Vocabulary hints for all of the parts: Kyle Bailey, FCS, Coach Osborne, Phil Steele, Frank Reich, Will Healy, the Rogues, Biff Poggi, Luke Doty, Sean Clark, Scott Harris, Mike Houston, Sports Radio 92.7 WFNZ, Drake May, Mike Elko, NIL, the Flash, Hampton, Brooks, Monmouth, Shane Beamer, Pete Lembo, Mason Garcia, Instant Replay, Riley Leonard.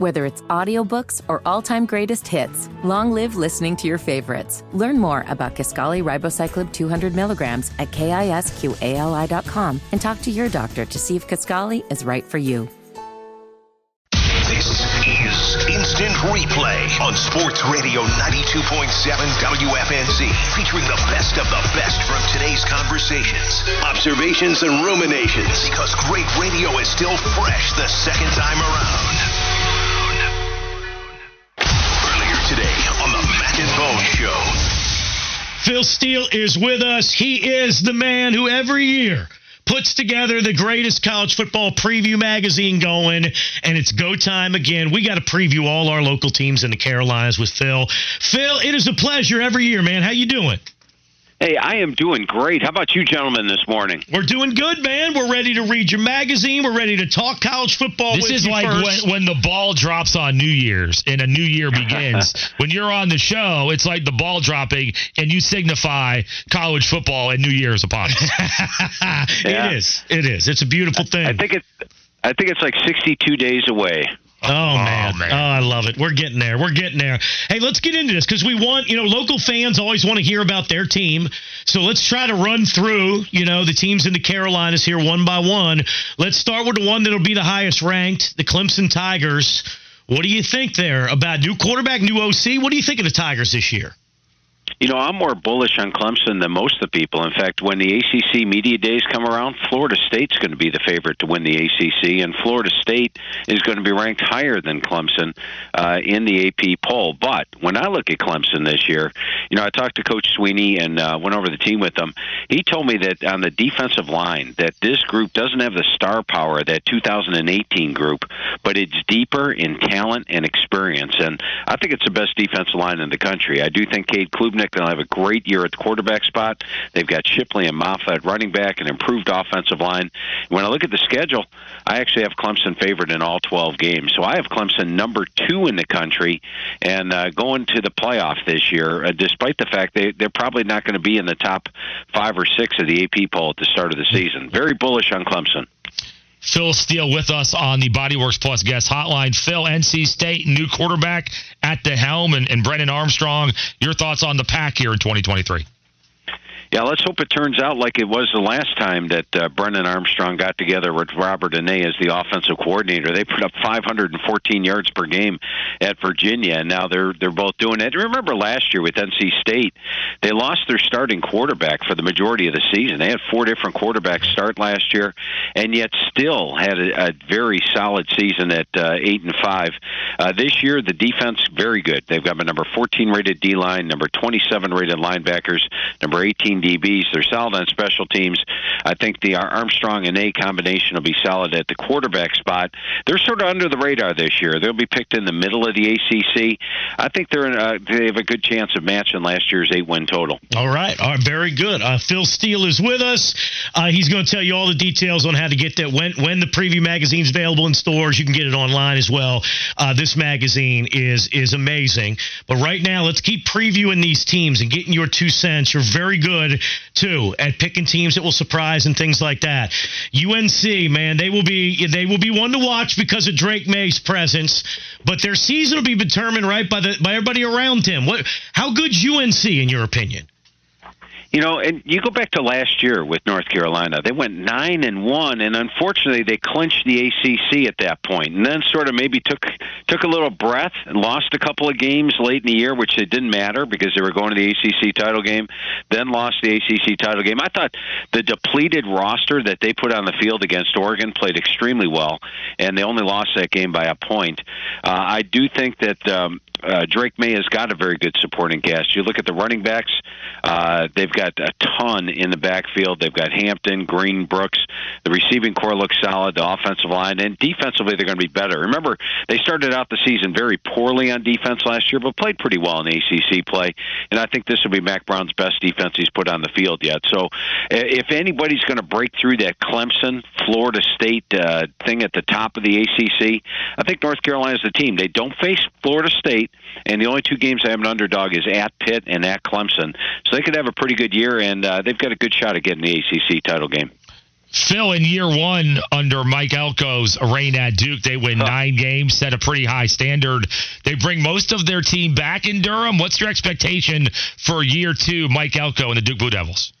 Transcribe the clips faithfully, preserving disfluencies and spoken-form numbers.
Whether it's audiobooks or all-time greatest hits, long live listening to your favorites. Learn more about Kisqali Ribociclib two hundred milligrams at kisqali dot com and talk to your doctor to see if Kisqali is right for you. Instant replay on Sports Radio ninety-two point seven W F N Z, featuring the best of the best from today's conversations, observations, and ruminations, because great radio is still fresh the second time around. Earlier today on the Mac and Bone Show, Phil Steele is with us. He is the man who every year puts together the greatest college football preview magazine going, and it's go time again. We got to preview all our local teams in the Carolinas with Phil. Phil, it is a pleasure every year, man. How you doing? Hey, I am doing great. How about you gentlemen this morning? We're doing good, man. We're ready to read your magazine. We're ready to talk college football with you. This is like when, when the ball drops on New Year's and a new year begins. When you're on the show, it's like the ball dropping, and you signify college football and New Year's upon us. Yeah. It is. It is. It's a beautiful thing. I think it's, I think it's like sixty-two days away. Oh, oh man. man. Oh, I love it. We're getting there. We're getting there. Hey, let's get into this because we want, you know, local fans always want to hear about their team. So let's try to run through, you know, the teams in the Carolinas here one by one. Let's start with the one that'll be the highest ranked, the Clemson Tigers. What do you think there about new quarterback, new O C? What do you think of the Tigers this year? You know, I'm more bullish on Clemson than most of the people. In fact, when the A C C media days come around, Florida State's going to be the favorite to win the A C C, and Florida State is going to be ranked higher than Clemson uh, in the A P poll. But when I look at Clemson this year, you know, I talked to Coach Sweeney and uh, went over the team with him. He told me that on the defensive line, that this group doesn't have the star power, that two thousand eighteen group, but it's deeper in talent and experience. And I think it's the best defensive line in the country. I do think Cade Klubnik, they'll have a great year at the quarterback spot. They've got Shipley and Moffat running back, an improved offensive line. When I look at the schedule, I actually have Clemson favored in all twelve games. So I have Clemson number two in the country and uh, going to the playoff this year, uh, despite the fact they, they're probably not going to be in the top five or six of the A P poll at the start of the season. Very bullish on Clemson. Phil Steele with us on the Body Works Plus guest hotline. Phil, N C State, new quarterback at the helm, and, and Brennan Armstrong. Your thoughts on the pack here in twenty twenty-three? Yeah, let's hope it turns out like it was the last time that uh, Brennan Armstrong got together with Robert Anae as the offensive coordinator. They put up five hundred fourteen yards per game at Virginia, and now they're they're both doing it. Remember last year with N C State, they lost their starting quarterback for the majority of the season. They had four different quarterbacks start last year, and yet still had a, a very solid season at uh, eight and five. Uh, this year, the defense very good. They've got a number fourteen rated D line, number twenty-seven rated linebackers, number eighteen D Bs. They're solid on special teams. I think the Armstrong and A combination will be solid at the quarterback spot. They're sort of under the radar this year. They'll be picked in the middle of the A C C. I think they're in a, they have a good chance of matching last year's eight-win total. All right. All right. Very good. Uh, Phil Steele is with us. Uh, he's going to tell you all the details on how to get that. When when the preview magazine's available in stores, you can get it online as well. Uh, this magazine is is amazing. But right now, let's keep previewing these teams and getting your two cents. You're very good too at picking teams that will surprise and things like that. U N C, man, they will be they will be one to watch because of Drake May's presence, but their season will be determined right by the by everybody around him. What? How good's U N C in your opinion? You know, and you go back to last year with North Carolina. They went nine and one, and unfortunately, they clinched the A C C at that point, and then sort of maybe took took a little breath and lost a couple of games late in the year, which it didn't matter because they were going to the A C C title game. Then lost the A C C title game. I thought the depleted roster that they put on the field against Oregon played extremely well, and they only lost that game by a point. Uh, I do think that. Um, Uh, Drake May has got a very good supporting cast. You look at the running backs, uh, they've got a ton in the backfield. They've got Hampton, Green, Brooks. The receiving core looks solid, the offensive line, and defensively they're going to be better. Remember, they started out the season very poorly on defense last year, but played pretty well in A C C play, and I think this will be Mac Brown's best defense he's put on the field yet. So if anybody's going to break through that Clemson, Florida State uh, thing at the top of the A C C, I think North Carolina's the team. They don't face Florida State, and the only two games I have an underdog is at Pitt and at Clemson. So they could have a pretty good year, and uh, they've got a good shot at getting the A C C title game. Phil, in year one under Mike Elko's reign at Duke, they win huh. nine games, set a pretty high standard. They bring most of their team back in Durham. What's your expectation for year two, Mike Elko and the Duke Blue Devils?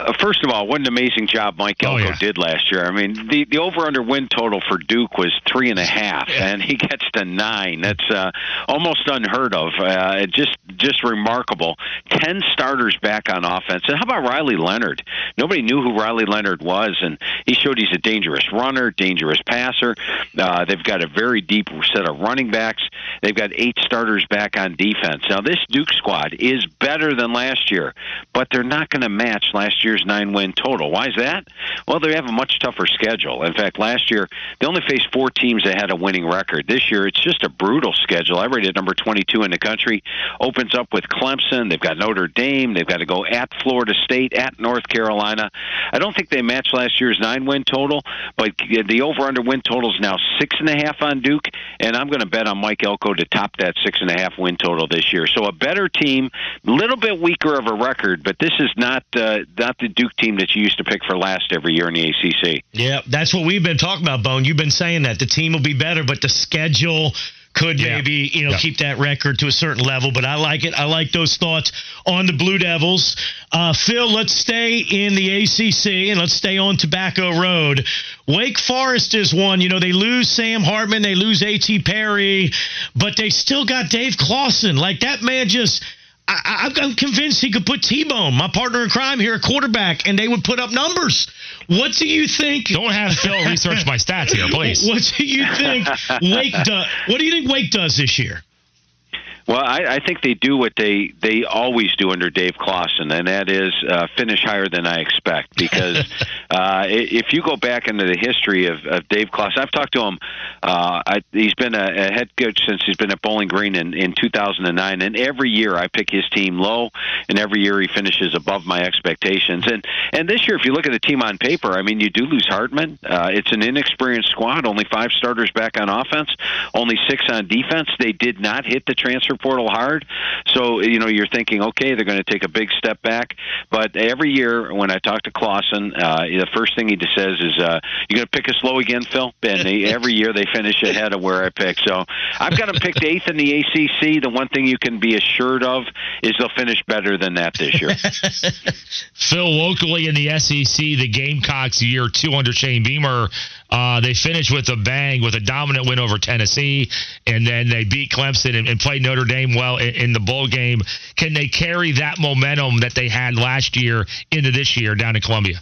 Uh, first of all, what an amazing job Mike Elko oh, yeah. did last year. I mean, the, the over-under win total for Duke was three and a half, yeah. and he gets to nine. That's uh, almost unheard of. Uh, just just remarkable. Ten starters back on offense. And how about Riley Leonard? Nobody knew who Riley Leonard was, and he showed he's a dangerous runner, dangerous passer. Uh, they've got a very deep set of running backs. They've got eight starters back on defense. Now, this Duke squad is better than last year, but they're not going to match last year. year's nine-win total. Why is that? Well, they have a much tougher schedule. In fact, last year, they only faced four teams that had a winning record. This year, it's just a brutal schedule. I rated number twenty-two in the country. Opens up with Clemson. They've got Notre Dame. They've got to go at Florida State, at North Carolina. I don't think they matched last year's nine-win total, but the over-under win total is now six and a half on Duke, and I'm going to bet on Mike Elko to top that six and a half win total this year. So a better team, a little bit weaker of a record, but this is not uh, not the Duke team that you used to pick for last every year in the A C C. Yeah, that's what we've been talking about, Bone. You've been saying that. The team will be better, but the schedule could yeah. maybe you know yeah. keep that record to a certain level. But I like it. I like those thoughts on the Blue Devils. Uh, Phil, let's stay in the A C C, and let's stay on Tobacco Road. Wake Forest is one. You know, they lose Sam Hartman. They lose A T. Perry. But they still got Dave Clawson. Like, that man just... I, I'm convinced he could put T-Bone, my partner in crime here, a quarterback, and they would put up numbers. What do you think? Don't have Phil research my stats here, please. What do you think Wake do, What do you think Wake does this year? Well, I, I think they do what they, they always do under Dave Clawson, and that is uh, finish higher than I expect. Because uh, if you go back into the history of, of Dave Clawson, I've talked to him. Uh, I, he's been a, a head coach since he's been at Bowling Green in, in two thousand nine, and every year I pick his team low, and every year he finishes above my expectations. And and this year, if you look at the team on paper, I mean, you do lose Hartman. Uh, it's an inexperienced squad, only five starters back on offense, only six on defense. They did not hit the transfer portal hard, so you know you're thinking, okay, they're going to take a big step back. But every year when I talk to Clawson, uh, the first thing he just says is, uh, "You're going to pick us low again, Phil." And they, every year they finish ahead of where I pick. So I've got them picked eighth in the A C C. The one thing you can be assured of is they'll finish better than that this year. Phil, locally in the S E C, the Gamecocks year two under Shane Beamer. Uh, they finished with a bang, with a dominant win over Tennessee, and then they beat Clemson and, and played Notre Dame well in, in the bowl game. Can they carry that momentum that they had last year into this year down in Columbia?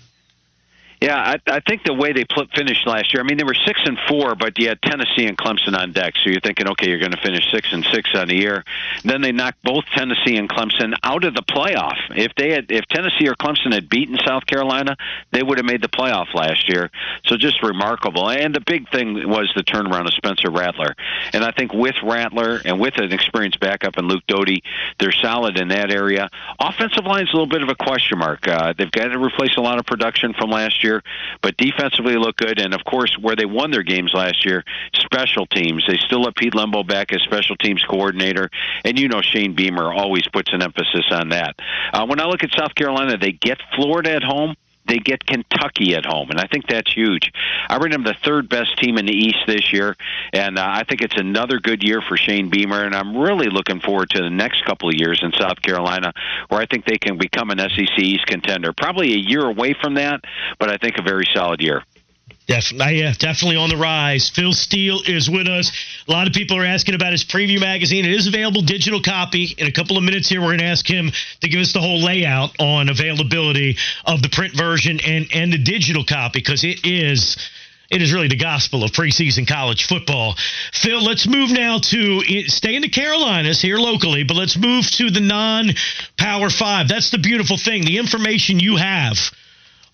Yeah, I, I think the way they pl- finished last year, I mean, they were six and four, but you had Tennessee and Clemson on deck. So you're thinking, okay, you're going to finish six and six on the year. And then they knocked both Tennessee and Clemson out of the playoff. If they had, if Tennessee or Clemson had beaten South Carolina, they would have made the playoff last year. So just remarkable. And the big thing was the turnaround of Spencer Rattler. And I think with Rattler and with an experienced backup in Luke Doty, they're solid in that area. Offensive line's a little bit of a question mark. Uh, they've got to replace a lot of production from last year. Year, but defensively look good, and of course where they won their games last year, special teams. They still have Pete Lembo back as special teams coordinator, and you know Shane Beamer always puts an emphasis on that. Uh, when I look at South Carolina, they get Florida at home. They get Kentucky at home, and I think that's huge. I rate them the third best team in the East this year, and uh, I think it's another good year for Shane Beamer, and I'm really looking forward to the next couple of years in South Carolina, where I think they can become an S E C East contender. Probably a year away from that, but I think a very solid year. Definitely, yeah, definitely on the rise. Phil Steele is with us. A lot of people are asking about his preview magazine. It is available digital copy. In a couple of minutes here, we're going to ask him to give us the whole layout on availability of the print version and, and the digital copy, because it is it is really the gospel of preseason college football. Phil, let's move now to stay in the Carolinas here locally, but let's move to the non-Power Five. That's the beautiful thing. The information you have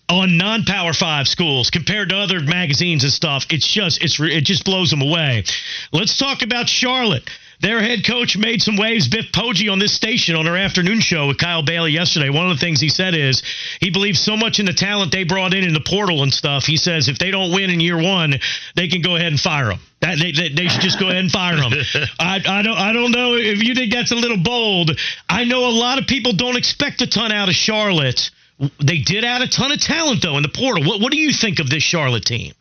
on non-Power Five schools compared to other magazines and stuff, it's just it's it just blows them away. Let's talk about Charlotte. Their head coach made some waves, Biff Poggi, on this station on her afternoon show with Kyle Bailey yesterday. One of the things he said is he believes so much in the talent they brought in in the portal and stuff. He says if they don't win in year one, they can go ahead and fire them. That, they, they, they should just go ahead and fire them. I, I, don't, I don't know if you think that's a little bold. I know a lot of people don't expect a ton out of Charlotte. They did add a ton of talent, though, in the portal. What, what do you think of this Charlotte team?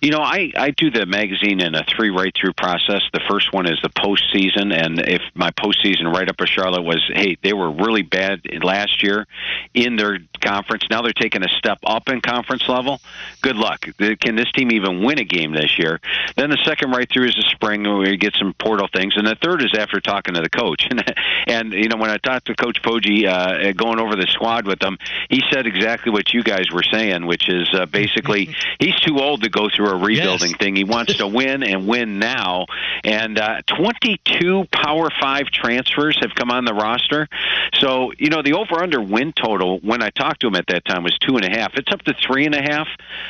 You know, I, I do the magazine in a three write-through process. The first one is the postseason, and if my postseason write-up of Charlotte was, hey, they were really bad last year in their conference. Now they're taking a step up in conference level. Good luck. Can this team even win a game this year? Then the second write-through is the spring where we get some portal things, and the third is after talking to the coach. And, and you know, when I talked to Coach Poggi, uh, going over the squad with them, he said exactly what you guys were saying, which is uh, basically he's too old to go through a rebuilding yes. thing. He wants to win and win now. And uh, twenty-two Power Five transfers have come on the roster. So, you know, the over-under win total, when I talked to him at that time, was two and a half. It's up to three and a half.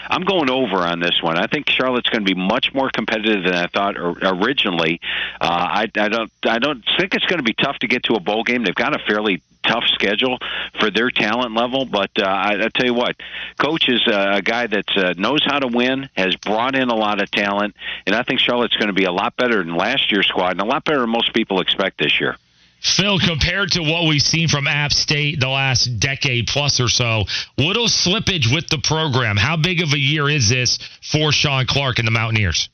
I'm going over on this one. I think Charlotte's going to be much more competitive than I thought originally. Uh, I, I don't. I don't think it's going to be tough to get to a bowl game. They've got a fairly tough schedule for their talent level, but uh, I, I tell you what, Coach is uh, a guy that uh, knows how to win, has brought in a lot of talent, and I think Charlotte's going to be a lot better than last year's squad and a lot better than most people expect this year. Phil, compared to what we've seen from App State the last decade plus or so, little slippage with the program. How big of a year is this for Sean Clark and the Mountaineers?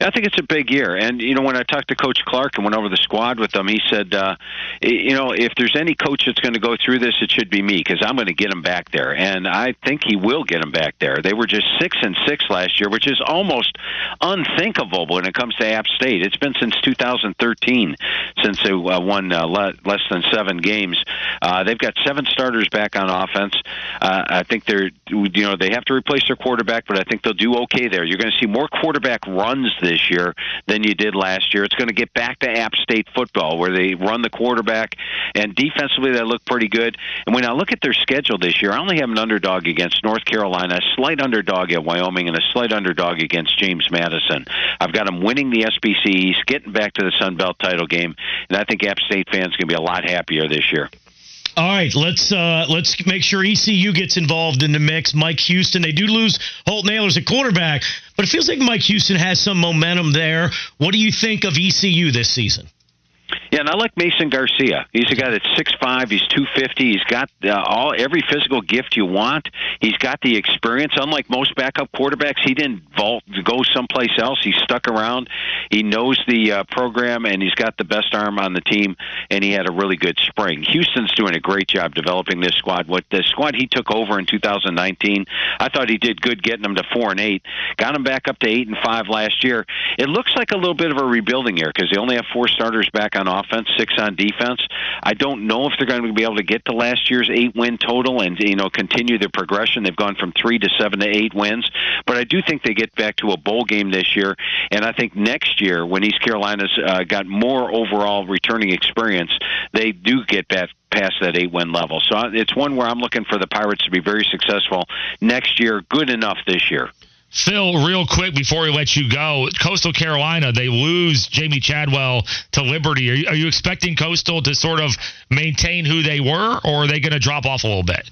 I think it's a big year. And, you know, when I talked to Coach Clark and went over the squad with him, he said, uh, you know, if there's any coach that's going to go through this, it should be me, because I'm going to get him back there. And I think he will get him back there. They were just six and six last year, which is almost unthinkable when it comes to App State. It's been since two thousand thirteen since they uh, won uh, le- less than seven games. Uh, they've got seven starters back on offense. Uh, I think they're, you know, they have to replace their quarterback, but I think they'll do okay there. You're going to see more quarterback runs this year than you did last year. It's going to get back to App State football where they run the quarterback, and defensively they look pretty good. And when I look at their schedule this year, I only have an underdog against North Carolina, a slight underdog at Wyoming, and a slight underdog against James Madison. I've got them winning the S B C East, getting back to the Sun Belt title game, and I think App State fans are going to be a lot happier this year. All right, let's uh, let's make sure E C U gets involved in the mix. Mike Houston, they do lose Holt Naylor's at quarterback, but it feels like Mike Houston has some momentum there. What do you think of E C U this season? Yeah, and I like Mason Garcia. He's a guy that's six five, he's two fifty, he's got uh, all every physical gift you want. He's got the experience. Unlike most backup quarterbacks, he didn't vault to go someplace else. He stuck around. He knows the uh, program, and he's got the best arm on the team, and he had a really good spring. Houston's doing a great job developing this squad. What the squad he took over in two thousand nineteen, I thought he did good getting them to four and eight. Got them back up to eight and five last year. It looks like a little bit of a rebuilding year because they only have four starters back on offense, six on defense. I don't know if they're going to be able to get to last year's eight-win total and, you know, continue their progression. They've gone from three to seven to eight wins, but I do think they get back to a bowl game this year, and I think next year when East Carolina's uh, got more overall returning experience, they do get back past that eight-win level. So it's one where I'm looking for the Pirates to be very successful next year, good enough this year. Phil, real quick before we let you go, Coastal Carolina, they lose Jamie Chadwell to Liberty. Are you, are you expecting Coastal to sort of maintain who they were, or are they going to drop off a little bit?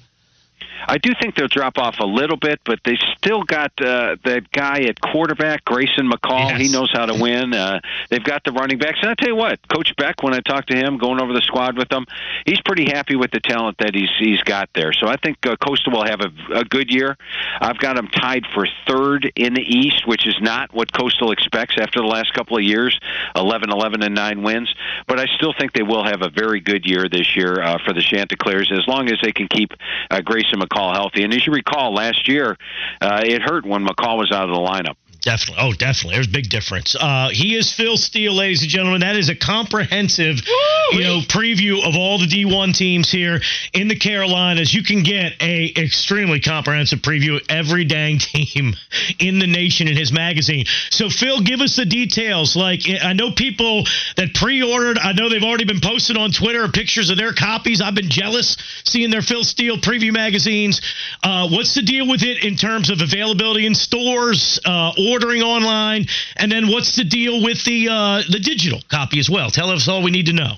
I do think they'll drop off a little bit, but they still got uh, that guy at quarterback, Grayson McCall. Yes. He knows how to win. Uh, they've got the running backs. And I tell you what, Coach Beck, when I talked to him, going over the squad with him, he's pretty happy with the talent that he's he's got there. So I think uh, Coastal will have a, a good year. I've got them tied for third in the East, which is not what Coastal expects after the last couple of years, eleven eleven and nine wins. But I still think they will have a very good year this year uh, for the Chanticleers, as long as they can keep uh, Grayson McCall healthy. And as you recall, last year uh, it hurt when McCall was out of the lineup. Definitely. Oh, definitely. There's a big difference. Uh, he is Phil Steele, ladies and gentlemen. That is a comprehensive Woo! you know, preview of all the D one teams here in the Carolinas. You can get a extremely comprehensive preview of every dang team in the nation in his magazine. So, Phil, give us the details. Like, I know people that pre-ordered, I know they've already been posted on Twitter pictures of their copies. I've been jealous seeing their Phil Steele preview magazines. Uh, what's the deal with it in terms of availability in stores uh, or ordering online, and then what's the deal with the uh, the digital copy as well? Tell us all we need to know.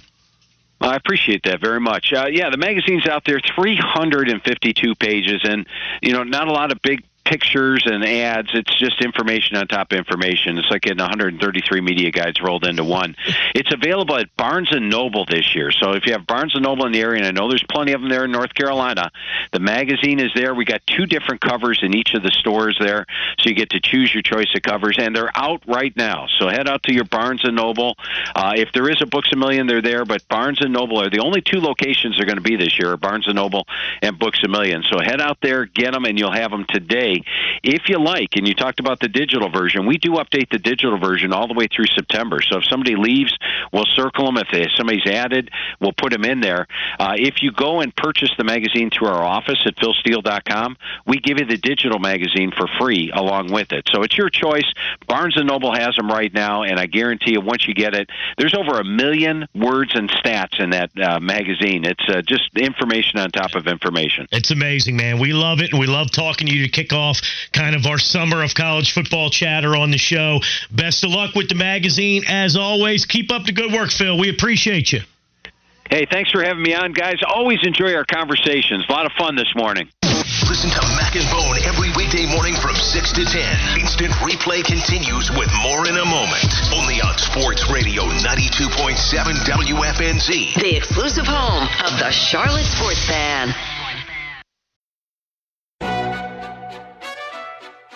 I appreciate that very much. Uh, yeah, the magazine's out there, three hundred fifty-two pages, and you know, not a lot of big pictures and ads. It's just information on top of information. It's like getting one hundred thirty-three media guides rolled into one. It's available at Barnes and Noble this year. So if you have Barnes and Noble in the area, and I know there's plenty of them there in North Carolina, the magazine is there. We got two different covers in each of the stores there, so you get to choose your choice of covers, and they're out right now. So head out to your Barnes and Noble. Uh, if there is a Books A Million, they're there, but Barnes and Noble are the only two locations they're going to be this year, Barnes and Noble and Books A Million. So head out there, get them, and you'll have them today if you like. And you talked about the digital version. We do update the digital version all the way through September. So if somebody leaves, we'll circle them. If, they, if somebody's added, we'll put them in there. Uh, if you go and purchase the magazine through our office at phil steele dot com, we give you the digital magazine for free along with it. So it's your choice. Barnes and Noble has them right now, and I guarantee you once you get it, there's over a million words and stats in that uh, magazine. It's uh, just information on top of information. It's amazing, man. We love it, and we love talking to you to kick off kind of our summer of college football chatter on the show. Best of luck with the magazine. As always, keep up the good work, Phil. We appreciate you. Hey, thanks for having me on, guys. Always enjoy our conversations. A lot of fun this morning. Listen to Mac and Bone every weekday morning from six to ten. Instant replay continues with more in a moment. Only on Sports Radio ninety-two point seven W F N Z. The exclusive home of the Charlotte Sports Fan.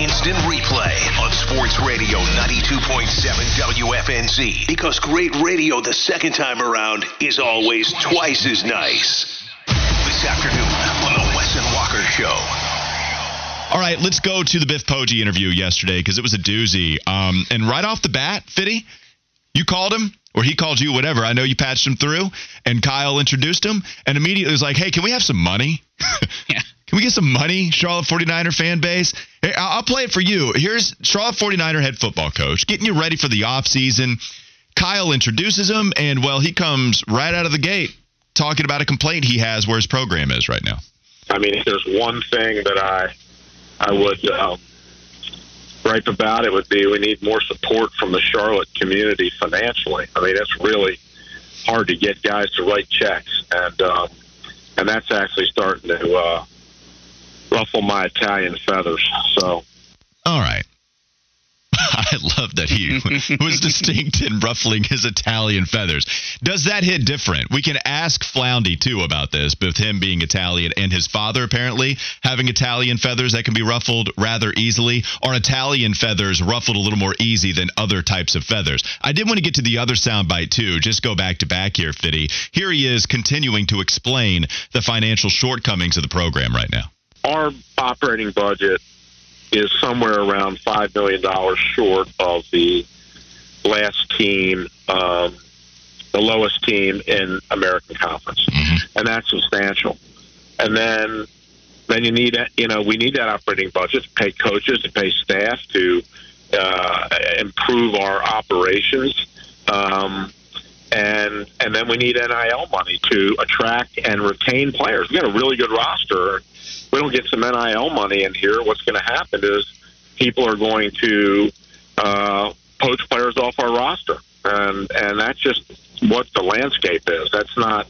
Instant replay on Sports Radio ninety-two point seven W F N Z. Because great radio the second time around is always twice as nice. This afternoon on the Wes and Walker Show. All right, let's go to the Biff Poggi interview yesterday because it was a doozy. Um, and right off the bat, Fitty, you called him or he called you, whatever. I know you patched him through and Kyle introduced him and immediately was like, hey, can we have some money? Yeah. Can we get some money, Charlotte 49er fan base? Hey, I'll play it for you. Here's Charlotte 49er head football coach getting you ready for the offseason. Kyle introduces him, and, well, he comes right out of the gate talking about a complaint he has where his program is right now. I mean, if there's one thing that I I would uh, gripe about, it would be we need more support from the Charlotte community financially. I mean, that's really hard to get guys to write checks, and, uh, and that's actually starting to uh, – ruffle my Italian feathers. So, all right. I love that he was distinct in ruffling his Italian feathers. Does that hit different? We can ask Floundy, too, about this, with him being Italian and his father apparently having Italian feathers that can be ruffled rather easily. Are Italian feathers ruffled a little more easy than other types of feathers? I did want to get to the other soundbite, too. Just go back to back here, Fitty. Here he is continuing to explain the financial shortcomings of the program right now. Our operating budget is somewhere around five million dollars short of the last team, um, the lowest team in American Conference, mm-hmm. and that's substantial. And then, then you need, you know, we need that operating budget to pay coaches, to pay staff, to uh, improve our operations, um, and and then we need N I L money to attract and retain players. We got a really good roster. We don't get some N I L money in here, what's going to happen is people are going to uh, poach players off our roster. And and that's just what the landscape is. That's not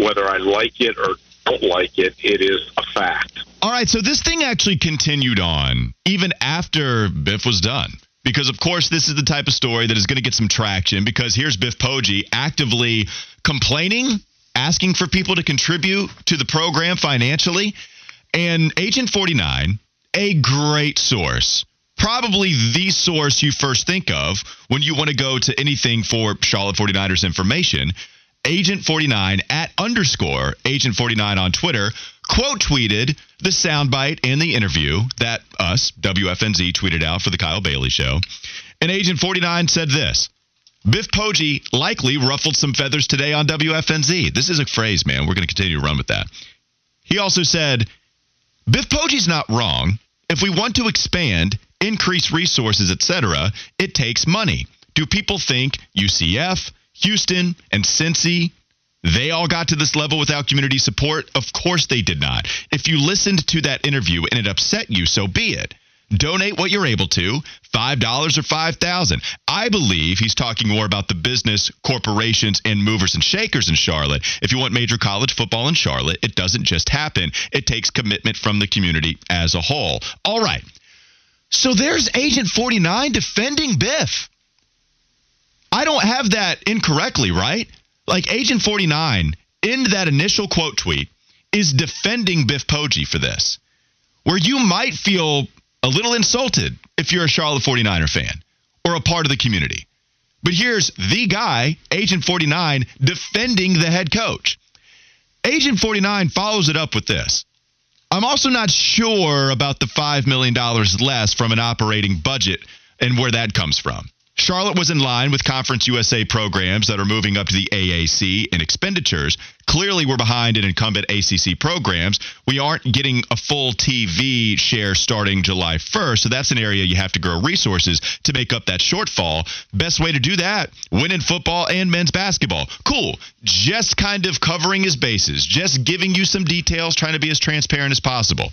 whether I like it or don't like it. It is a fact. All right, so this thing actually continued on even after Biff was done. Because, of course, this is the type of story that is going to get some traction because here's Biff Poggi actively complaining, asking for people to contribute to the program financially. And Agent forty-nine a great source. Probably the source you first think of when you want to go to anything for Charlotte 49ers information. Agent forty-nine at underscore Agent forty-nine on Twitter quote tweeted the soundbite in the interview that us, W F N Z, tweeted out for the Kyle Bailey Show. And Agent forty-nine said this: Biff Poggi likely ruffled some feathers today on W F N Z. This is a phrase, man. We're going to continue to run with that. He also said, Biff Poggi's not wrong. If we want to expand, increase resources, et cetera, it takes money. Do people think U C F, Houston, and Cincy, they all got to this level without community support? Of course they did not. If you listened to that interview and it upset you, so be it. Donate what you're able to, five dollars or five thousand dollars. I believe he's talking more about the business, corporations, and movers and shakers in Charlotte. If you want major college football in Charlotte, it doesn't just happen. It takes commitment from the community as a whole. All right. So there's Agent forty-nine defending Biff. I don't have that incorrectly, right? Like, Agent forty-nine, in that initial quote tweet, is defending Biff Poggi for this, where you might feel a little insulted if you're a Charlotte 49er fan or a part of the community. But here's the guy, Agent forty-nine, defending the head coach. Agent forty-nine follows it up with this: I'm also not sure about the five million dollars less from an operating budget and where that comes from. Charlotte was in line with Conference U S A programs that are moving up to the A A C in expenditures. Clearly, we're behind in incumbent A C C programs. We aren't getting a full T V share starting July first, so that's an area you have to grow resources to make up that shortfall. Best way to do that, win in football and men's basketball. Cool. Just kind of covering his bases, just giving you some details, trying to be as transparent as possible.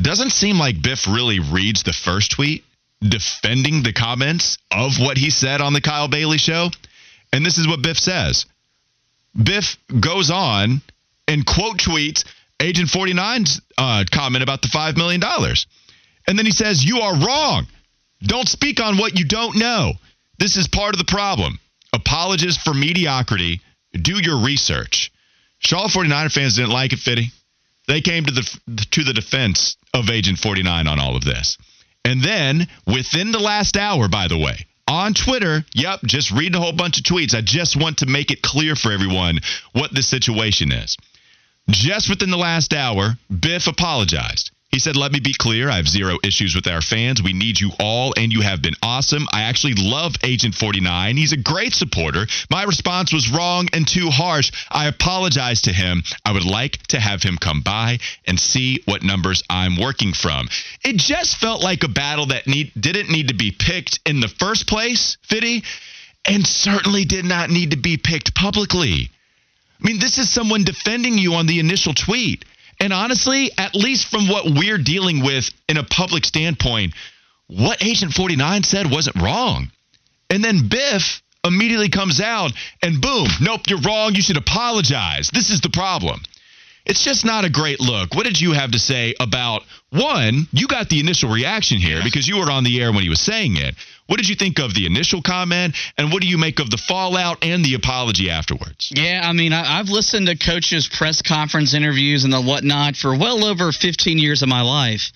Doesn't seem like Biff really reads the first tweet, defending the comments of what he said on the Kyle Bailey Show. And this is what Biff says. Biff goes on and quote tweets Agent forty-nine's uh, comment about the five million dollars. And then he says, you are wrong. Don't speak on what you don't know. This is part of the problem. Apologists for mediocrity. Do your research. Charlotte 49er fans didn't like it, Fitty. They came to the to the defense of Agent forty-nine on all of this. And then, within the last hour, by the way, on Twitter, yep, just reading a whole bunch of tweets. I just want to make it clear for everyone what the situation is. Just within the last hour, Biff apologized. He said, let me be clear. I have zero issues with our fans. We need you all, and you have been awesome. I actually love Agent forty-nine. He's a great supporter. My response was wrong and too harsh. I apologize to him. I would like to have him come by and see what numbers I'm working from. It just felt like a battle that need, didn't need to be picked in the first place, Fitty, and certainly did not need to be picked publicly. I mean, this is someone defending you on the initial tweet. And honestly, at least from what we're dealing with in a public standpoint, what Agent forty-nine said wasn't wrong. And then Biff immediately comes out and boom, nope, you're wrong. You should apologize. This is the problem. It's just not a great look. What did you have to say about, one, you got the initial reaction here because you were on the air when he was saying it. What did you think of the initial comment, and what do you make of the fallout and the apology afterwards? Yeah, I mean, I've listened to coaches' press conference interviews and the whatnot for well over fifteen years of my life.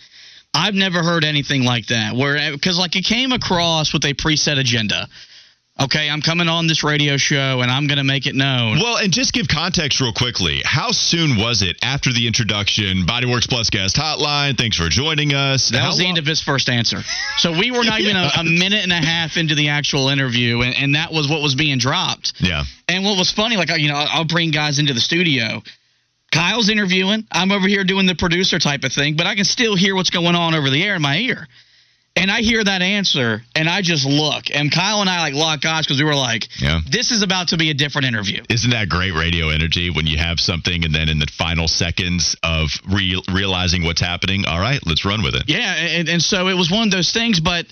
I've never heard anything like that, where because, like, it came across with a preset agenda. Okay, I'm coming on this radio show, and I'm going to make it known. Well, and just give context real quickly. How soon was it after the introduction, Body Works Plus guest hotline, thanks for joining us? That How was the long- end of his first answer. So we were not yeah. even a, a minute and a half into the actual interview, and, and that was what was being dropped. Yeah. And what was funny, like, you know, I'll bring guys into the studio. Kyle's interviewing. I'm over here doing the producer type of thing, but I can still hear what's going on over the air in my ear. And I hear that answer, and I just look. And Kyle and I, like, lock eyes because we were like, yeah. this is about to be a different interview. Isn't that great radio energy when you have something and then in the final seconds of re- realizing what's happening, all right, let's run with it. Yeah, and, and so it was one of those things. But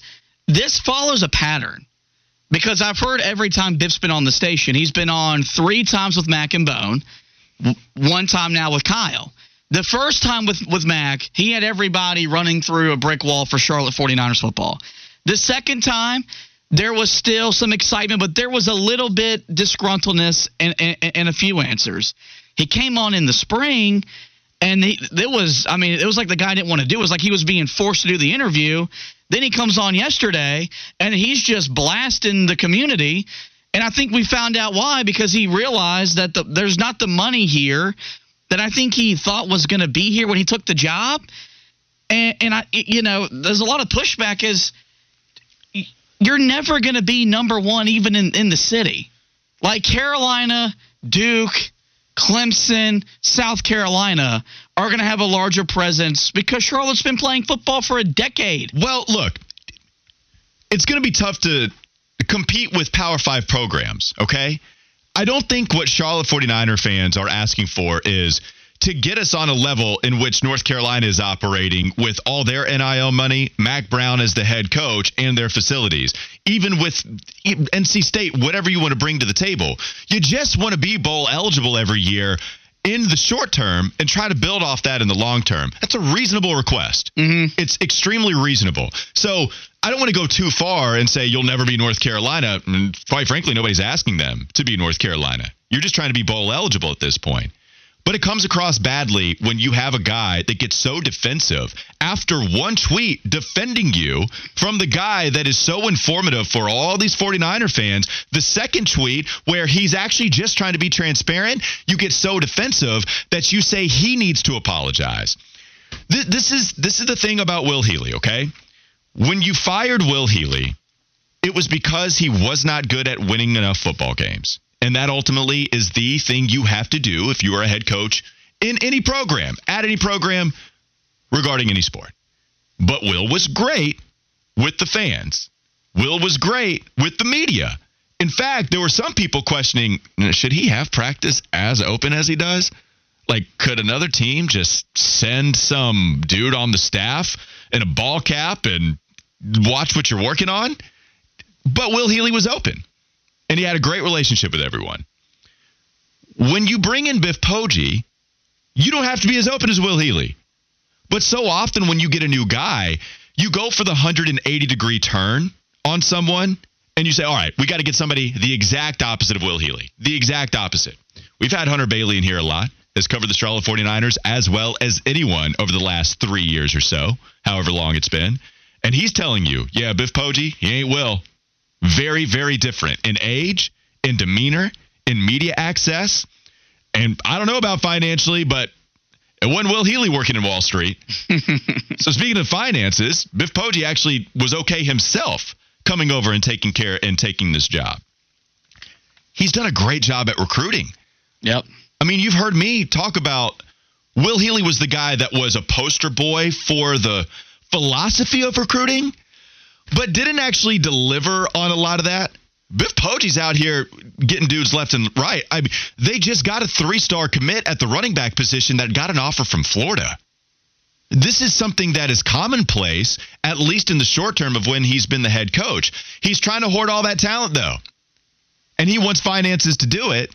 this follows a pattern because I've heard every time Biff's been on the station, he's been on three times with Mac and Bone, one time now with Kyle. The first time with, with Mac, he had everybody running through a brick wall for Charlotte 49ers football. The second time, there was still some excitement, but there was a little bit disgruntledness and, and, and a few answers. He came on in the spring, And he, it was, I mean, it was like the guy didn't want to do it. It was like he was being forced to do the interview. Then he comes on yesterday, and he's just blasting the community. And I think we found out why, because he realized that the, there's not the money here that I think he thought was going to be here when he took the job. And, and I, you know, there's a lot of pushback is you're never going to be number one even in, in the city. Like Carolina, Duke, Clemson, South Carolina are going to have a larger presence because Charlotte's been playing football for a decade. Well, look, it's going to be tough to compete with Power Five programs, okay? I don't think what Charlotte 49er fans are asking for is to get us on a level in which North Carolina is operating with all their N I L money, Mac Brown as the head coach, and their facilities. Even with N C State, whatever you want to bring to the table, you just want to be bowl eligible every year in the short term and try to build off that in the long term. That's a reasonable request. Mm-hmm. It's extremely reasonable. So I don't want to go too far and say you'll never be North Carolina. And quite frankly, nobody's asking them to be North Carolina. You're just trying to be bowl eligible at this point. But it comes across badly when you have a guy that gets so defensive after one tweet defending you from the guy that is so informative for all these 49er fans. The second tweet where he's actually just trying to be transparent, you get so defensive that you say he needs to apologize. This, this is this is the thing about Will Healy, okay? When you fired Will Healy, it was because he was not good at winning enough football games. And that ultimately is the thing you have to do if you are a head coach in any program, at any program, regarding any sport. But Will was great with the fans. Will was great with the media. In fact, there were some people questioning, should he have practice as open as he does? Like, could another team just send some dude on the staff in a ball cap and watch what you're working on? But Will Healy was open. And he had a great relationship with everyone. When you bring in Biff Poggi, you don't have to be as open as Will Healy. But so often when you get a new guy, you go for the one hundred eighty degree turn on someone, and you say, all right, we got to get somebody the exact opposite of Will Healy. The exact opposite. We've had Hunter Bailey in here a lot. Has covered the Charlotte 49ers as well as anyone over the last three years or so, however long it's been. And he's telling you, yeah, Biff Poggi, he ain't Will. Very, very different in age, in demeanor, in media access. And I don't know about financially, but it wasn't Will Healy working in Wall Street. So speaking of finances, Biff Poggi actually was okay himself coming over and taking care and taking this job. He's done a great job at recruiting. Yep. I mean, you've heard me talk about Will Healy was the guy that was a poster boy for the philosophy of recruiting, but didn't actually deliver on a lot of that. Biff Poggi's out here getting dudes left and right. I mean, they just got a three-star commit at the running back position that got an offer from Florida. This is something that is commonplace, at least in the short term of when he's been the head coach. He's trying to hoard all that talent, though, and he wants finances to do it.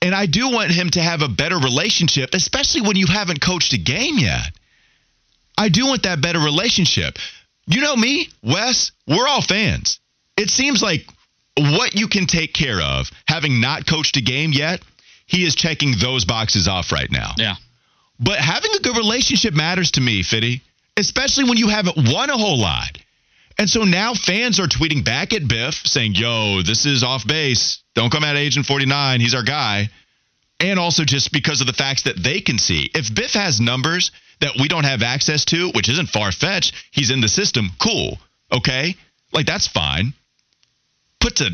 And I do want him to have a better relationship, especially when you haven't coached a game yet. I do want that better relationship. You know me, Wes, we're all fans. It seems like what you can take care of, having not coached a game yet, he is checking those boxes off right now. Yeah. But having a good relationship matters to me, Fitty, especially when you haven't won a whole lot. And so now fans are tweeting back at Biff saying, yo, this is off base. Don't come at Agent forty-nine. He's our guy. And also just because of the facts that they can see. If Biff has numbers that we don't have access to, which isn't far-fetched, he's in the system, cool, okay? Like, that's fine. Put to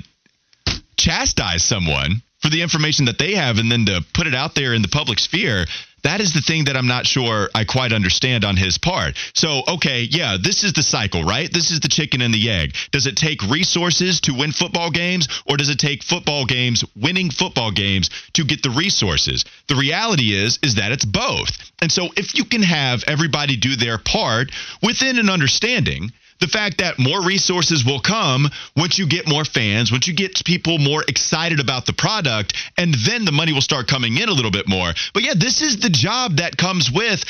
chastise someone for the information that they have and then to put it out there in the public sphere, that is the thing that I'm not sure I quite understand on his part. So, okay, yeah, this is the cycle, right? This is the chicken and the egg. Does it take resources to win football games, or does it take football games, winning football games, to get the resources? The reality is, is that it's both. And so if you can have everybody do their part within an understanding, the fact that more resources will come once you get more fans, once you get people more excited about the product, and then the money will start coming in a little bit more. But, yeah, this is the job that comes with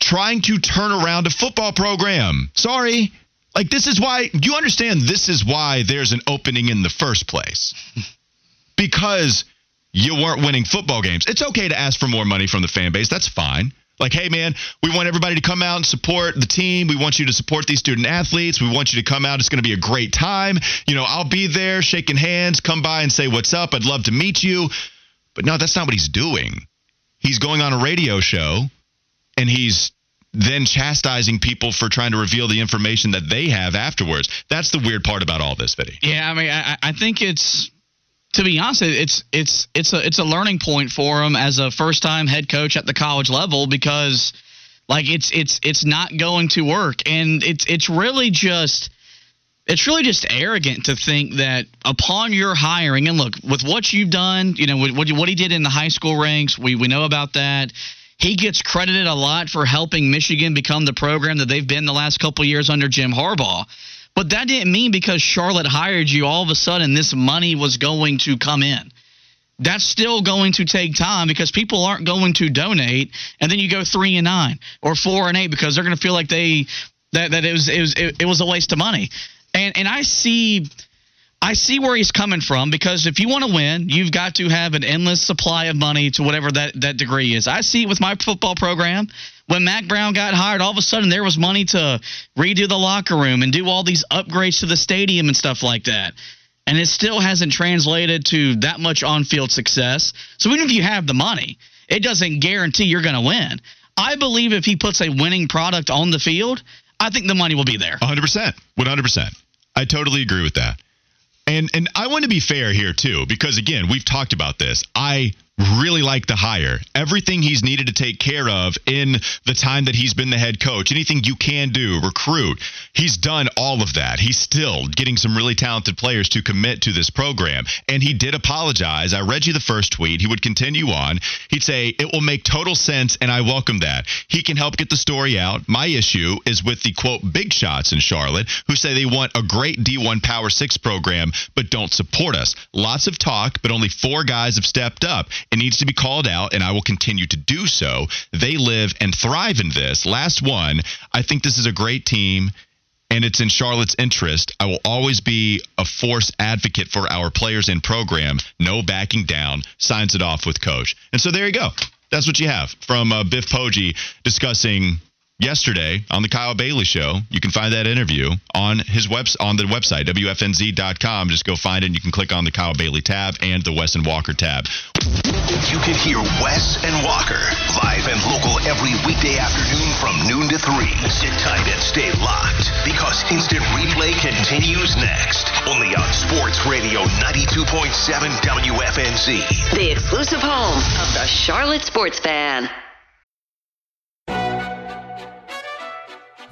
trying to turn around a football program. Sorry. Like, this is why – you understand this is why there's an opening in the first place because you weren't winning football games. It's okay to ask for more money from the fan base. That's fine. Like, hey, man, we want everybody to come out and support the team. We want you to support these student athletes. We want you to come out. It's going to be a great time. You know, I'll be there shaking hands. Come by and say what's up. I'd love to meet you. But no, that's not what he's doing. He's going on a radio show, and he's then chastising people for trying to reveal the information that they have afterwards. That's the weird part about all this, Vinny. Yeah, I mean, I, I think it's... To be honest, it's it's it's a it's a learning point for him as a first-time head coach at the college level, because, like, it's it's it's not going to work, and it's it's really just it's really just arrogant to think that upon your hiring, and look, with what you've done, you know, with what what he did in the high school ranks, we we know about that. He gets credited a lot for helping Michigan become the program that they've been the last couple of years under Jim Harbaugh. But that didn't mean because Charlotte hired you, all of a sudden this money was going to come in. That's still going to take time, because people aren't going to donate, and then you go three and nine or four and eight because they're going to feel like they that that it was it was it, it was a waste of money. And and I see I see where he's coming from, because if you want to win, you've got to have an endless supply of money to whatever that that degree is. I see it with my football program. When Mac Brown got hired, all of a sudden there was money to redo the locker room and do all these upgrades to the stadium and stuff like that. And it still hasn't translated to that much on-field success. So even if you have the money, it doesn't guarantee you're going to win. I believe if he puts a winning product on the field, I think the money will be there. one hundred percent. one hundred percent. I totally agree with that. And and I want to be fair here, too, because, again, we've talked about this. I really like the hire. Everything he's needed to take care of in the time that he's been the head coach, anything you can do, recruit, he's done all of that. He's still getting some really talented players to commit to this program. And he did apologize. I read you the first tweet. He would continue on. He'd say, it will make total sense, and I welcome that. He can help get the story out. My issue is with the, quote, big shots in Charlotte, who say they want a great D one Power six program, but don't support us. Lots of talk, but only four guys have stepped up. It needs to be called out, and I will continue to do so. They live and thrive in this. Last one, I think this is a great team, and it's in Charlotte's interest. I will always be a force advocate for our players and program. No backing down. Signs it off with coach. And so there you go. That's what you have from uh, Biff Poggi discussing yesterday on the Kyle Bailey Show. You can find that interview on his webs- on the website, W F N Z dot com. Just go find it, and you can click on the Kyle Bailey tab and the Wes and Walker tab. You can hear Wes and Walker live and local every weekday afternoon from noon to three. Sit tight and stay locked, because Instant Replay continues next, only on Sports Radio ninety-two point seven W F N Z, the exclusive home of the Charlotte sports fan.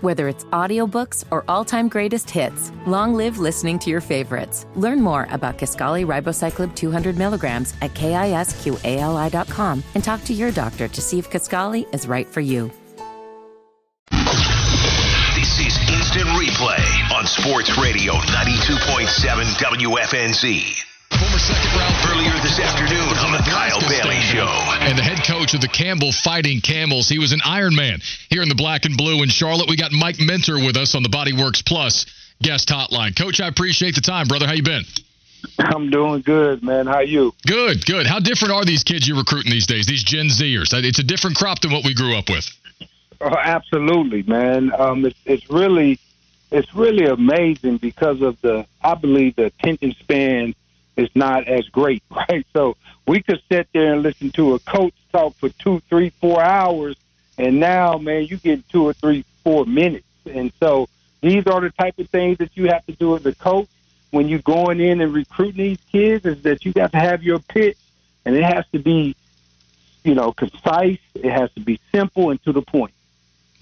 Whether it's audiobooks or all-time greatest hits, long live listening to your favorites. Learn more about Kisqali Ribocyclib two hundred milligrams at kisqali dot com and talk to your doctor to see if Kisqali is right for you. This is Instant Replay on Sports Radio ninety-two point seven W F N Z. Former second round earlier this afternoon on the Kyle Bailey Show. And the head coach of the Campbell Fighting Camels. He was an Iron Man here in the black and blue in Charlotte. We got Mike Minter with us on the Body Works Plus guest hotline. Coach, I appreciate the time, brother. How you been? I'm doing good, man. How are you? Good, good. How different are these kids you're recruiting these days, these Gen Zers? It's a different crop than what we grew up with. Oh, absolutely, man. Um, it's, it's really, it's really amazing because of the, I believe, the attention span is not as great, right? So we could sit there and listen to a coach talk for two, three, four hours, and now, man, you get two or three, four minutes. And so these are the type of things that you have to do as a coach when you're going in and recruiting these kids, is that you got to have your pitch, and it has to be, you know, concise. It has to be simple and to the point.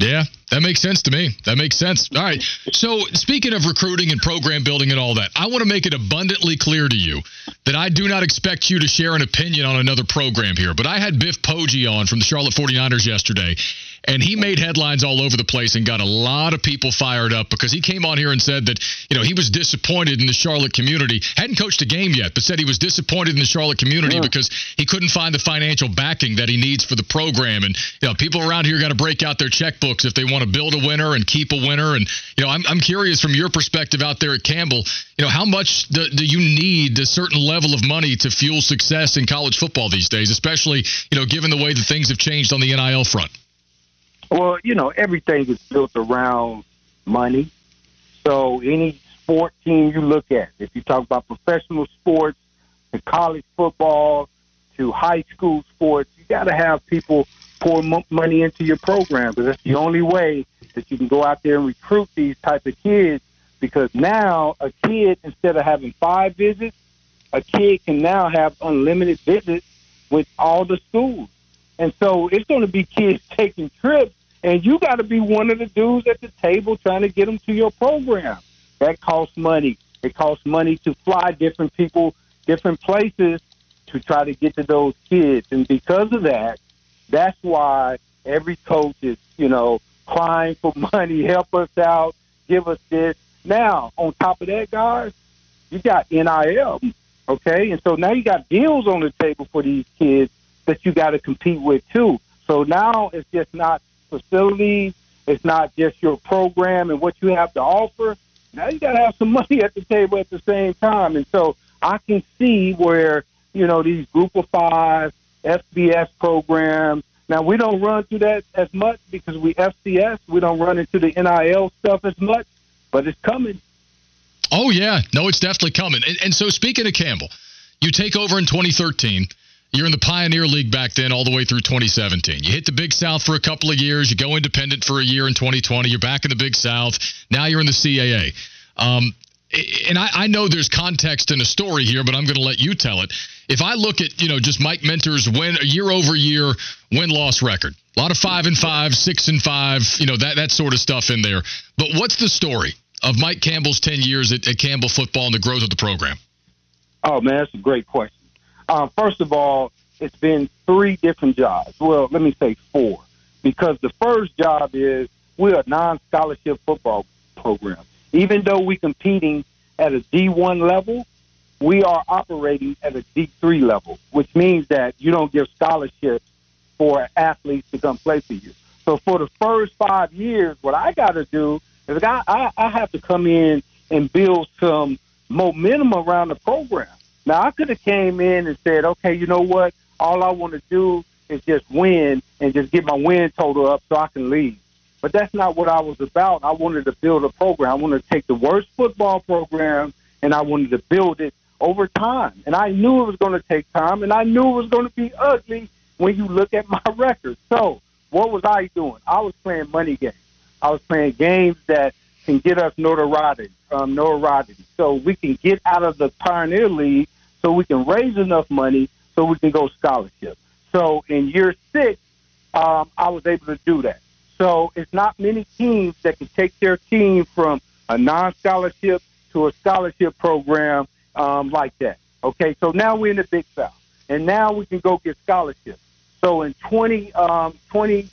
Yeah, that makes sense to me. That makes sense. All right. So speaking of recruiting and program building and all that, I want to make it abundantly clear to you that I do not expect you to share an opinion on another program here. But I had Biff Poggi on from the Charlotte forty-niners yesterday, And he made headlines all over the place and got a lot of people fired up because he came on here and said that, you know, he was disappointed in the Charlotte community. Hadn't coached a game yet, but said he was disappointed in the Charlotte community yeah. because he couldn't find the financial backing that he needs for the program. And, you know, people around here got to break out their checkbooks if they want to build a winner and keep a winner. And, you know, I'm, I'm curious from your perspective out there at Campbell, you know, how much do, do you need a certain level of money to fuel success in college football these days, especially, you know, given the way that things have changed on the N I L front? Well, you know, everything is built around money. So any sport team you look at, if you talk about professional sports to college football to high school sports, you got to have people pour m- money into your program, because that's the only way that you can go out there and recruit these type of kids. Because now a kid, instead of having five visits, a kid can now have unlimited visits with all the schools. And so it's going to be kids taking trips, and you got to be one of the dudes at the table trying to get them to your program. That costs money. It costs money to fly different people, different places to try to get to those kids. And because of that, that's why every coach is, you know, crying for money, help us out, give us this. Now, on top of that, guys, you got N I L, okay? And so now you got deals on the table for these kids that you got to compete with, too. So now it's just not facilities. It's not just your program and what you have to offer. Now you got to have some money at the table at the same time. And so I can see where, you know, these group of five, F B S programs. Now, we don't run through that as much because we F C S. We don't run into the N I L stuff as much, but it's coming. Oh, yeah. No, it's definitely coming. And, and so speaking of Campbell, you take over in twenty thirteen. You're in the Pioneer League back then all the way through twenty seventeen. You hit the Big South for a couple of years. You go independent for a year in twenty twenty. You're back in the Big South. Now you're in the C A A. Um, and I, I know there's context in a story here, but I'm going to let you tell it. If I look at, you know, just Mike Minter's win, year-over-year win-loss record, a lot of five and five, six and five, you know, that, that sort of stuff in there. But what's the story of Mike Campbell's ten years at, at Campbell football and the growth of the program? Oh, man, that's a great question. Uh, first of all, it's been three different jobs. Well, let me say four, because the first job is we're a non-scholarship football program. Even though we're competing at a D one level, we are operating at a D three level, which means that you don't give scholarships for athletes to come play for you. So for the first five years, what I got to do is I, I, I have to come in and build some momentum around the program. Now, I could have came in and said, okay, you know what? All I want to do is just win and just get my win total up so I can leave. But that's not what I was about. I wanted to build a program. I wanted to take the worst football program, and I wanted to build it over time. And I knew it was going to take time, and I knew it was going to be ugly when you look at my record. So what was I doing? I was playing money games. I was playing games that can get us notoriety, um, notoriety. So we can get out of the Pioneer League, so we can raise enough money so we can go scholarship. So in year six, um, I was able to do that. So it's not many teams that can take their team from a non-scholarship to a scholarship program um, like that. Okay, so now we're in the Big South, and now we can go get scholarships. So in twenty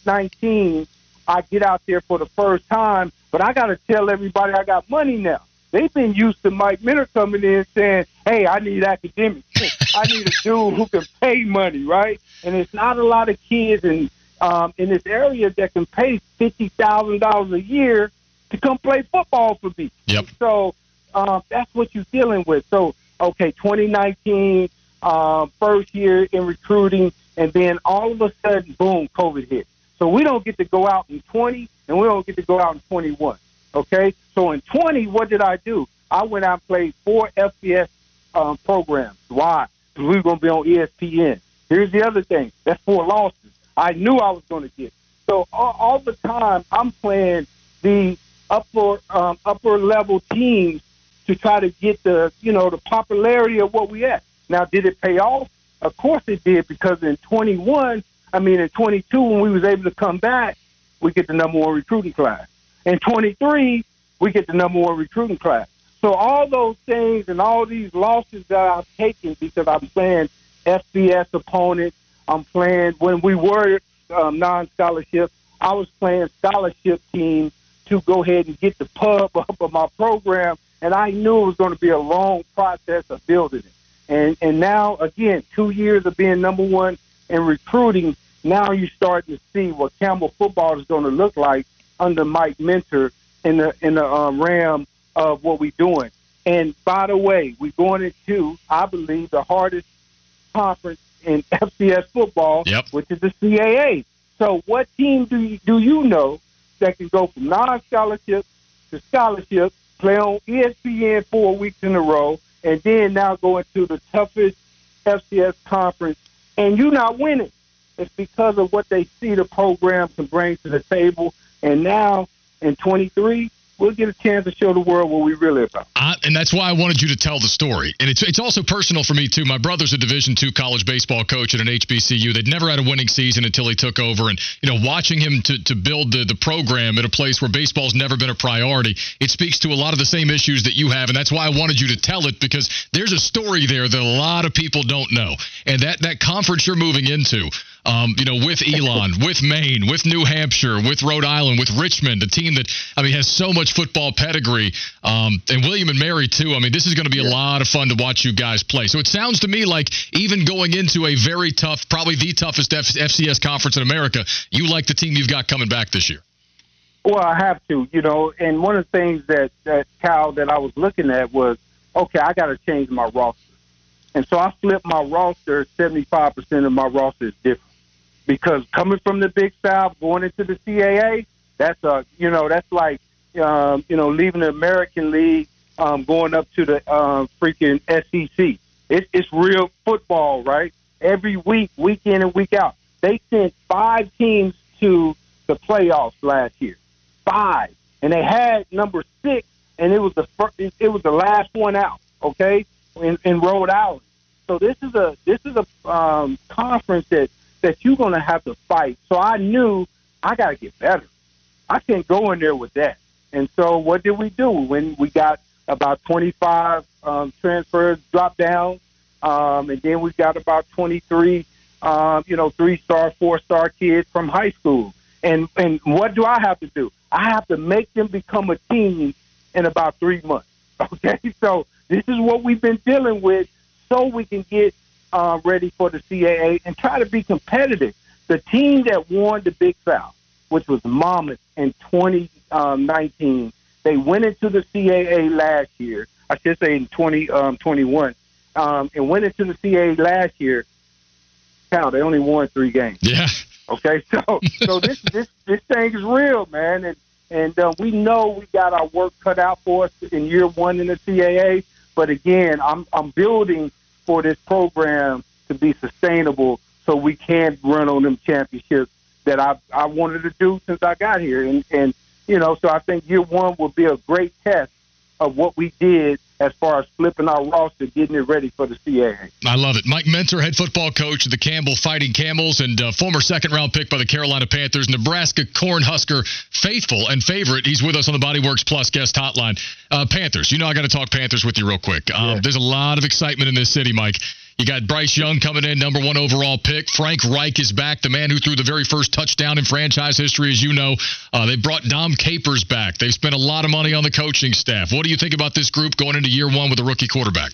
nineteen, I get out there for the first time, but I got to tell everybody I got money now. They've been used to Mike Minter coming in saying, hey, I need academics. I need a dude who can pay money, right? And it's not a lot of kids in um, in this area that can pay fifty thousand dollars a year to come play football for me. Yep. So um, that's what you're dealing with. So, okay, twenty nineteen, um, first year in recruiting, and then all of a sudden, boom, COVID hit. So we don't get to go out in twenty, and we don't get to go out in twenty-one. Okay, so in twenty, what did I do? I went out and played four F B S um, programs. Why? Because we were going to be on E S P N. Here's the other thing. That's four losses I knew I was going to get. So all, all the time I'm playing the upper um, upper level teams to try to get the, you know, the popularity of what we at. Now, did it pay off? Of course it did, because in twenty-one, I mean in twenty-two, when we was able to come back, we get the number one recruiting class. In twenty-three, we get the number one recruiting class. So all those things and all these losses that I've taken, because I'm playing F B S opponents, I'm playing when we were um, non-scholarship, I was playing scholarship team to go ahead and get the pub up of my program, and I knew it was going to be a long process of building it. And and now, again, two years of being number one in recruiting, now you're starting to see what Campbell football is going to look like under Mike Minter in the in the um, realm of what we're doing. And, by the way, we're going into, I believe, the hardest conference in F C S football, yep. which is the C A A. So what team do you, do you know that can go from non-scholarship to scholarship, play on E S P N four weeks in a row, and then now go into the toughest F C S conference, and you're not winning? It's because of what they see the program can bring to the table. And now in twenty-three, we'll get a chance to show the world what we're really about. I, and that's why I wanted you to tell the story. And it's it's also personal for me, too. My brother's a Division two college baseball coach at an H B C U. They'd never had a winning season until he took over. And, you know, watching him to, to build the, the program at a place where baseball's never been a priority, it speaks to a lot of the same issues that you have. And that's why I wanted you to tell it, because there's a story there that a lot of people don't know. And that, that conference you're moving into, Um, you know, with Elon, with Maine, with New Hampshire, with Rhode Island, with Richmond, a team that, I mean, has so much football pedigree, um, and William and Mary, too. I mean, this is going to be yeah. a lot of fun to watch you guys play. So it sounds to me like even going into a very tough, probably the toughest F- FCS conference in America, you like the team you've got coming back this year. Well, I have to, you know, and one of the things that, that Kyle, that I was looking at was, okay, I got to change my roster. And so I flipped my roster. seventy-five percent of my roster is different. Because coming from the Big South, going into the C A A, that's a you know that's like um, you know leaving the American League, um, going up to the um, freaking S E C. It, it's real football, right? Every week, week in and week out. They sent five teams to the playoffs last year, five, and they had number six, and it was the first, it was the last one out. Okay, in, in Rhode Island. So this is a this is a um, conference that. that you're going to have to fight. So I knew I got to get better. I can't go in there with that. And so what did we do? When we got about twenty-five um, transfers dropped down, um, and then we got about twenty-three, um, you know, three-star, four-star kids from high school. And, and what do I have to do? I have to make them become a team in about three months, okay? So this is what we've been dealing with so we can get Uh, ready for the C A A and try to be competitive. The team that won the Big South, which was Monmouth in twenty nineteen, they went into the C A A last year. I should say in twenty twenty-one, um, um, and went into the C A A last year. Now they only won three games. Yeah. Okay. So, so this this this thing is real, man, and and uh, we know we got our work cut out for us in year one in the C A A. But again, I'm I'm building for this program to be sustainable so we can run on them championships that I I wanted to do since I got here. And, and, you know, so I think year one will be a great test of what we did as far as flipping our roster, getting it ready for the C A A. I love it. Mike Minter, head football coach of the Campbell Fighting Camels and uh, former second-round pick by the Carolina Panthers, Nebraska Cornhusker faithful and favorite. He's with us on the Body Works Plus guest hotline. Uh, Panthers, you know I got to talk Panthers with you real quick. Um, yeah. There's a lot of excitement in this city, Mike. You got Bryce Young coming in, number one overall pick. Frank Reich is back, the man who threw the very first touchdown in franchise history, as you know. Uh, they brought Dom Capers back. They've spent a lot of money on the coaching staff. What do you think about this group going into year one with a rookie quarterback?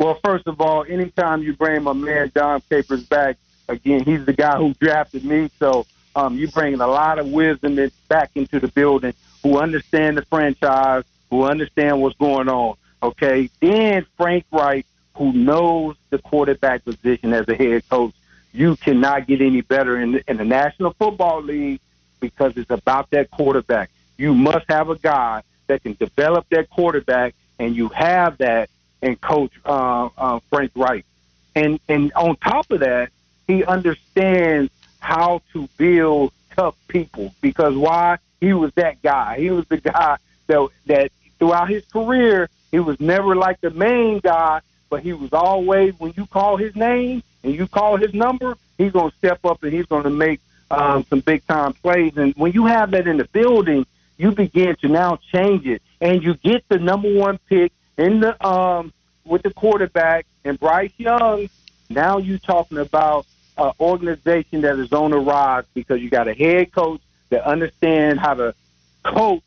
Well, first of all, anytime you bring my man Dom Capers back, again, he's the guy who drafted me. So um, you're bringing a lot of wisdom back into the building, who understand the franchise, who understand what's going on. Okay, then Frank Reich, who knows the quarterback position as a head coach. You cannot get any better in the, in the National Football League because it's about that quarterback. You must have a guy that can develop that quarterback, and you have that in Coach uh, uh, Frank Reich. And, and on top of that, he understands how to build tough people because why? He was that guy. He was the guy that, that throughout his career, he was never like the main guy, but he was always, when you call his name and you call his number, he's going to step up and he's going to make um, some big-time plays. And when you have that in the building, you begin to now change it. And you get the number one pick in the um, with the quarterback and Bryce Young. Now you're talking about an organization that is on the rise because you got a head coach that understand how to coach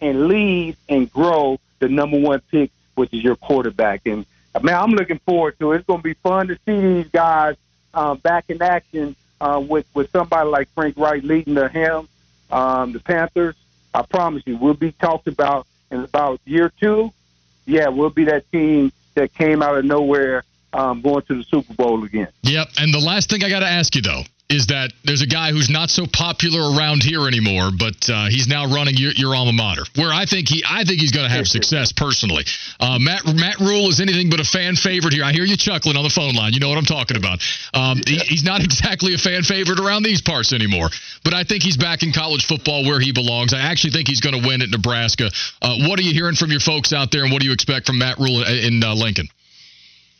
and lead and grow the number one pick, which is your quarterback. And, man, I'm looking forward to it. It's going to be fun to see these guys uh, back in action uh, with, with somebody like Frank Reich leading the Hams, um, the Panthers. I promise you, we'll be talked about in about year two. Yeah, we'll be that team that came out of nowhere um, going to the Super Bowl again. Yep, and the last thing I got to ask you, though, is that there's a guy who's not so popular around here anymore, but uh, he's now running your, your alma mater, where I think he, I think he's going to have success personally. Uh, Matt Matt Rhule is anything but a fan favorite here. I hear you chuckling on the phone line. You know what I'm talking about. Um, he, he's not exactly a fan favorite around these parts anymore, but I think he's back in college football where he belongs. I actually think he's going to win at Nebraska. Uh, what are you hearing from your folks out there, and what do you expect from Matt Rhule in uh, Lincoln?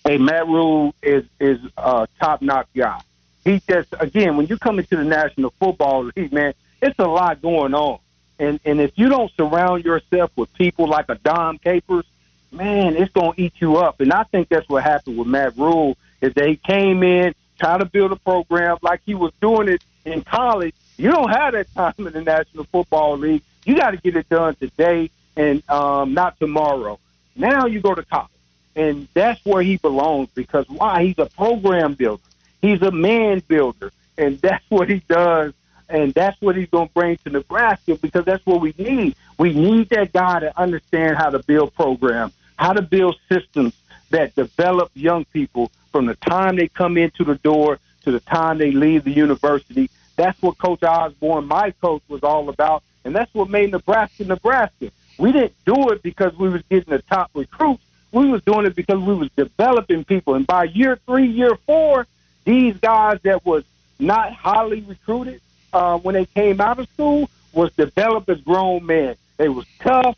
Hey, Matt Rhule is is a top-notch guy. He just, again, when you come into the National Football League, man, it's a lot going on. And and if you don't surround yourself with people like a Dom Capers, man, it's going to eat you up. And I think that's what happened with Matt Rhule, is that he came in, tried to build a program like he was doing it in college. You don't have that time in the National Football League. You got to get it done today and um, not tomorrow. Now you go to college. And that's where he belongs, because why? He's a program builder. He's a man builder, and that's what he does, and that's what he's going to bring to Nebraska, because that's what we need. We need that guy to understand how to build programs, how to build systems that develop young people from the time they come into the door to the time they leave the university. That's what Coach Osborne, my coach, was all about, and that's what made Nebraska Nebraska. We didn't do it because we was getting the top recruits. We was doing it because we was developing people, and by year three, year four, these guys that was not highly recruited uh, when they came out of school was developed as grown men. They was tough,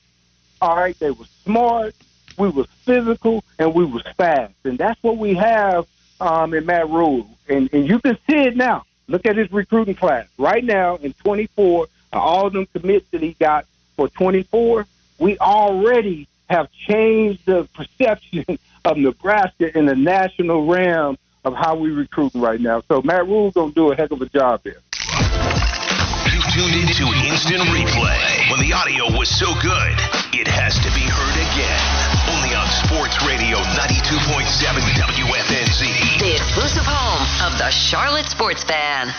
all right, they was smart, we was physical, and we was fast. And that's what we have um, in Matt Rhule. And, and you can see it now. Look at his recruiting class. Right now in twenty-four, all of them commits that he got for twenty-four, we already have changed the perception of Nebraska in the national realm of how we recruiting right now. So Matt Rhule's going to do a heck of a job there. You tuned into Instant Replay. When the audio was so good, it has to be heard again. Only on Sports Radio ninety-two point seven W F N Z. The exclusive home of the Charlotte Sports Fan.